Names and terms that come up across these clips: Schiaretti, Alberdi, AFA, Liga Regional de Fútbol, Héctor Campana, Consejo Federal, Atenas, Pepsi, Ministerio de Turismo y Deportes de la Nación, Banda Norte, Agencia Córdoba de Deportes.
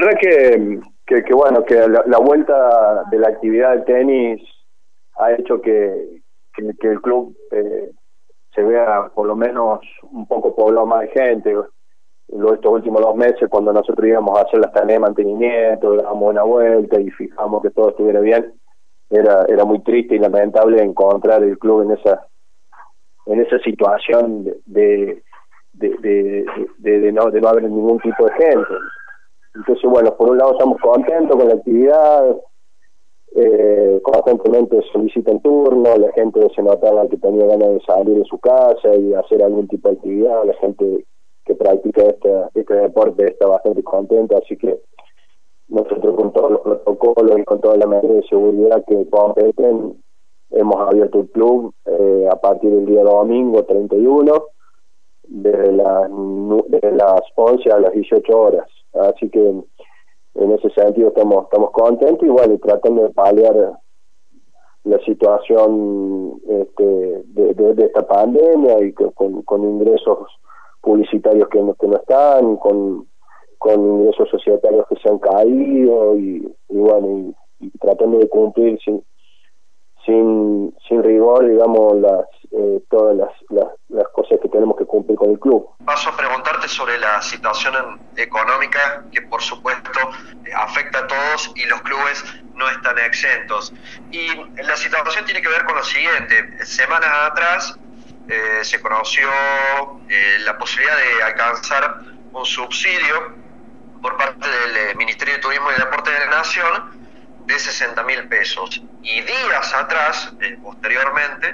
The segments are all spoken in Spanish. verdad que bueno, que la vuelta de la actividad de tenis ha hecho que el club se vea por lo menos un poco poblado más de gente. Estos últimos 2 meses, cuando nosotros íbamos a hacer las tareas de mantenimiento, dábamos una vuelta y fijamos que todo estuviera bien, era muy triste y lamentable encontrar el club en esa situación de no haber ningún tipo de gente. Entonces, bueno, por un lado estamos contentos con la actividad, constantemente solicitan turnos, la gente se notaba que tenía ganas de salir de su casa y hacer algún tipo de actividad, la gente que practica este deporte está bastante contenta, así que nosotros con todos los protocolos y con todas las medidas de seguridad que competen, hemos abierto el club a partir del día domingo 31 de las 11 a las 18 horas, así que en ese sentido estamos contentos y bueno, tratando de paliar la situación de esta pandemia y con ingresos publicitarios que no están, con ingresos societarios que se han caído y bueno, y tratando de cumplir sin rigor, digamos, todas las cosas que tenemos que cumplir con el club. Paso a preguntarte sobre la situación económica que por supuesto afecta a todos y los clubes no están exentos. Y la situación tiene que ver con lo siguiente: semanas atrás se conoció la posibilidad de alcanzar un subsidio por parte del Ministerio de Turismo y Deportes de la Nación de 60.000 pesos, y días atrás, posteriormente,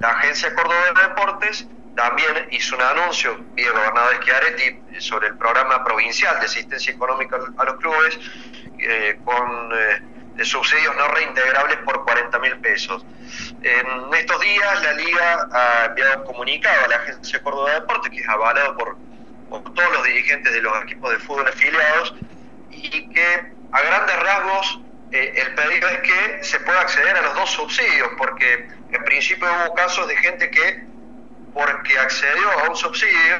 la Agencia Córdoba de Deportes también hizo un anuncio vía gobernador Schiaretti sobre el programa provincial de asistencia económica a los clubes con subsidios no reintegrables por 40.000 pesos. En estos días la Liga ha enviado un comunicado a la Agencia Córdoba de Deportes, que es avalado por todos los dirigentes de los equipos de fútbol afiliados, y que a grandes rasgos el pedido es que se pueda acceder a los dos subsidios, porque en principio hubo casos de gente que porque accedió a un subsidio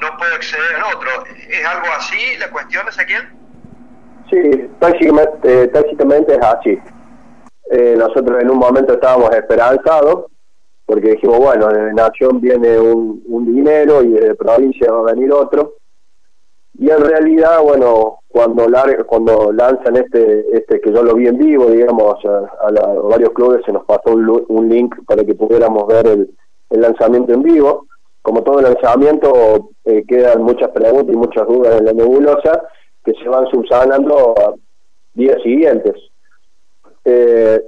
no puede acceder al otro. ¿Es algo así la cuestión, Ezequiel? Sí, prácticamente es así. Nosotros en un momento estábamos esperanzados porque dijimos, bueno, de Nación viene un dinero y de provincia va a venir otro. Y en realidad, bueno, cuando lanzan este que yo lo vi en vivo, digamos, a varios clubes se nos pasó un link para que pudiéramos ver el lanzamiento en vivo. Como todo lanzamiento, quedan muchas preguntas y muchas dudas en la nebulosa que se van subsanando a días siguientes.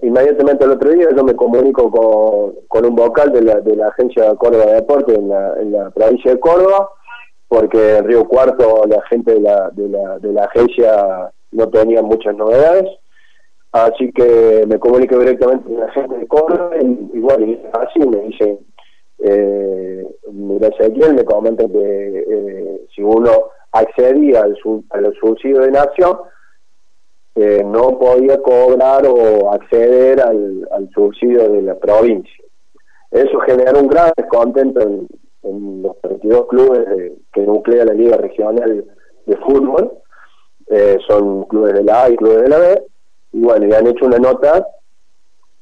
Inmediatamente al otro día yo me comunico con un vocal de la Agencia Córdoba de Deportes en la provincia de Córdoba, porque en Río Cuarto la gente de la agencia no tenía muchas novedades, así que me comuniqué directamente con la gente de Córdoba y bueno, y así me dicen, gracias a quien me comenta que si uno accedía al subsidio de Nación, no podía cobrar o acceder al subsidio de la provincia. Eso generó un gran descontento en los 32 clubes que nuclea la Liga Regional de Fútbol, son clubes de la A y clubes de la B, y bueno, ya han hecho una nota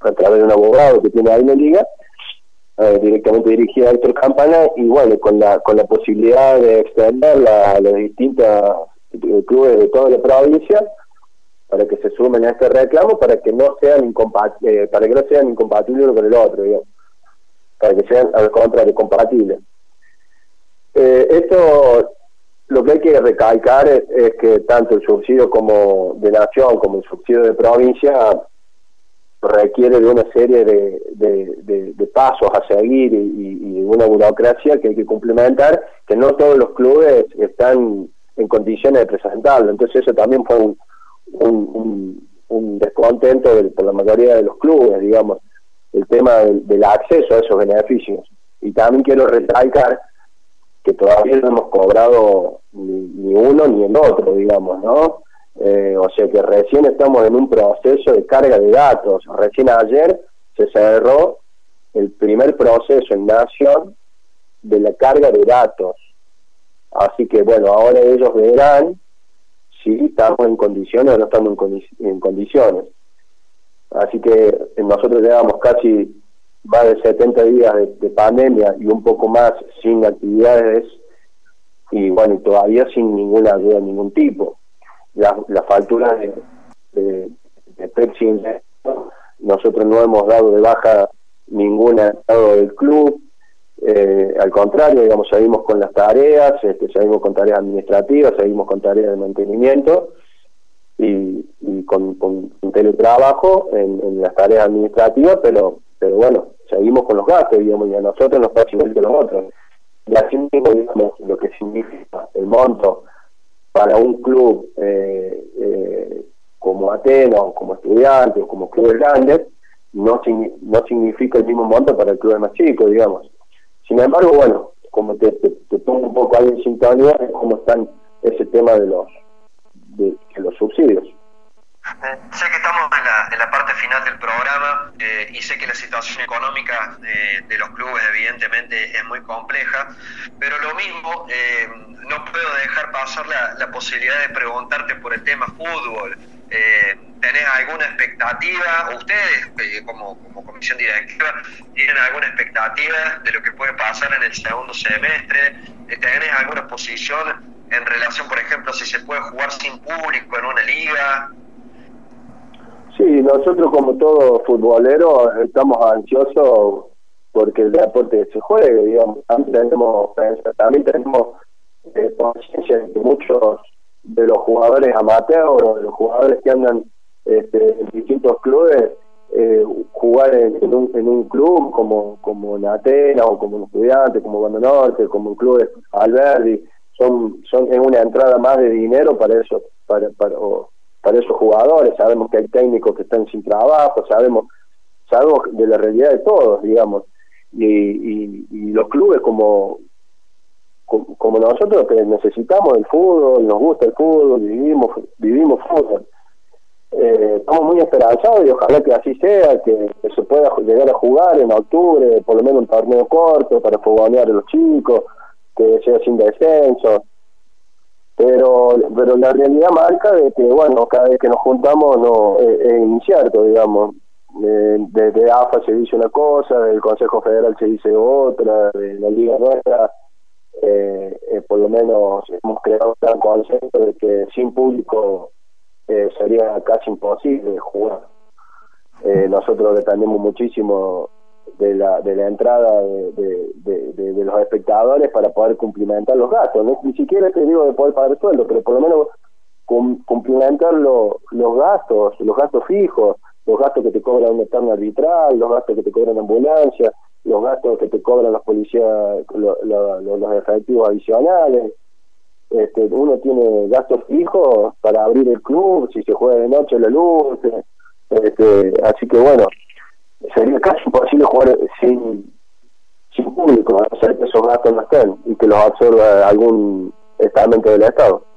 a través de un abogado que tiene ahí en la Liga, directamente dirigida a Héctor Campana, y bueno, con la posibilidad de extenderla a los distintos clubes de toda la provincia para que se sumen a este reclamo, para que no sean incompatibles uno con el otro, digamos, para que sean al contrario compatibles. Esto lo que hay que recalcar es que tanto el subsidio como de Nación como el subsidio de provincia requiere de una serie de pasos a seguir y una burocracia que hay que complementar, que no todos los clubes están en condiciones de presentarlo. Entonces eso también fue un descontento por la mayoría de los clubes, digamos, el tema del acceso a esos beneficios. Y también quiero recalcar que todavía no hemos cobrado ni uno ni el otro, digamos, ¿no? O sea que recién estamos en un proceso de carga de datos. Recién ayer se cerró el primer proceso en Nación de la carga de datos. Así que bueno, ahora ellos verán si estamos en condiciones o no estamos en condiciones. Así que nosotros llevamos casi más de 70 días de pandemia y un poco más sin actividades, y bueno, y todavía sin ninguna ayuda de ningún tipo. Las facturas de Pepsi, nosotros no hemos dado de baja ningún estado del club, al contrario, digamos, seguimos con las tareas, seguimos con tareas administrativas, seguimos con tareas de mantenimiento y con teletrabajo en las tareas administrativas, pero bueno, seguimos con los gastos, digamos, y a nosotros nos pasa igual que los otros. Y así mismo, digamos, lo que significa el monto para un club como Atenas, como Estudiantes, como clubes grandes, no significa el mismo monto para el club más chico, digamos. Sin embargo, bueno, como te pongo un poco ahí en sintonía, es cómo están ese tema de los subsidios. Sé que estamos en la parte final del programa y sé que la situación económica de los clubes evidentemente es muy compleja, pero lo mismo no puedo dejar pasar la posibilidad de preguntarte por el tema fútbol. ¿Tenés alguna expectativa? ¿Ustedes como comisión directiva tienen alguna expectativa de lo que puede pasar en el segundo semestre? ¿Tenés alguna posición en relación, por ejemplo, si se puede jugar sin público en una liga? Sí, nosotros como todo futbolero estamos ansiosos porque el deporte se juegue, digamos. También tenemos conciencia de que muchos de los jugadores amateurs o de los jugadores que andan en distintos clubes, jugar en un club como en Atenas o como en Estudiantes, como Banda Norte, como en clubes Alberdi, es una entrada más de dinero para esos jugadores. Sabemos que hay técnicos que están sin trabajo, sabemos de la realidad de todos, digamos, y los clubes como nosotros, que necesitamos el fútbol, nos gusta el fútbol, vivimos fútbol, estamos muy esperanzados y ojalá que así sea, que se pueda llegar a jugar en octubre, por lo menos un torneo corto para fogonear a los chicos, que sea sin descenso, pero la realidad marca de que, bueno, cada vez que nos juntamos es incierto, digamos. Desde AFA se dice una cosa, del Consejo Federal se dice otra, de la Liga Nuestra, por lo menos hemos creado un concepto de que sin público sería casi imposible jugar. Nosotros dependemos muchísimo de la entrada de los espectadores para poder cumplimentar los gastos. Ni siquiera te digo de poder pagar el sueldo, pero por lo menos cumplimentar los gastos fijos, los gastos que te cobran un externo arbitral, los gastos que te cobran ambulancia, los gastos que te cobran los policías, los efectivos adicionales. Uno tiene gastos fijos para abrir el club, si se juega de noche la luz, así que bueno, sería casi imposible jugar sin público, a no ser que esos gastos no estén y que los absorba algún estamento del Estado.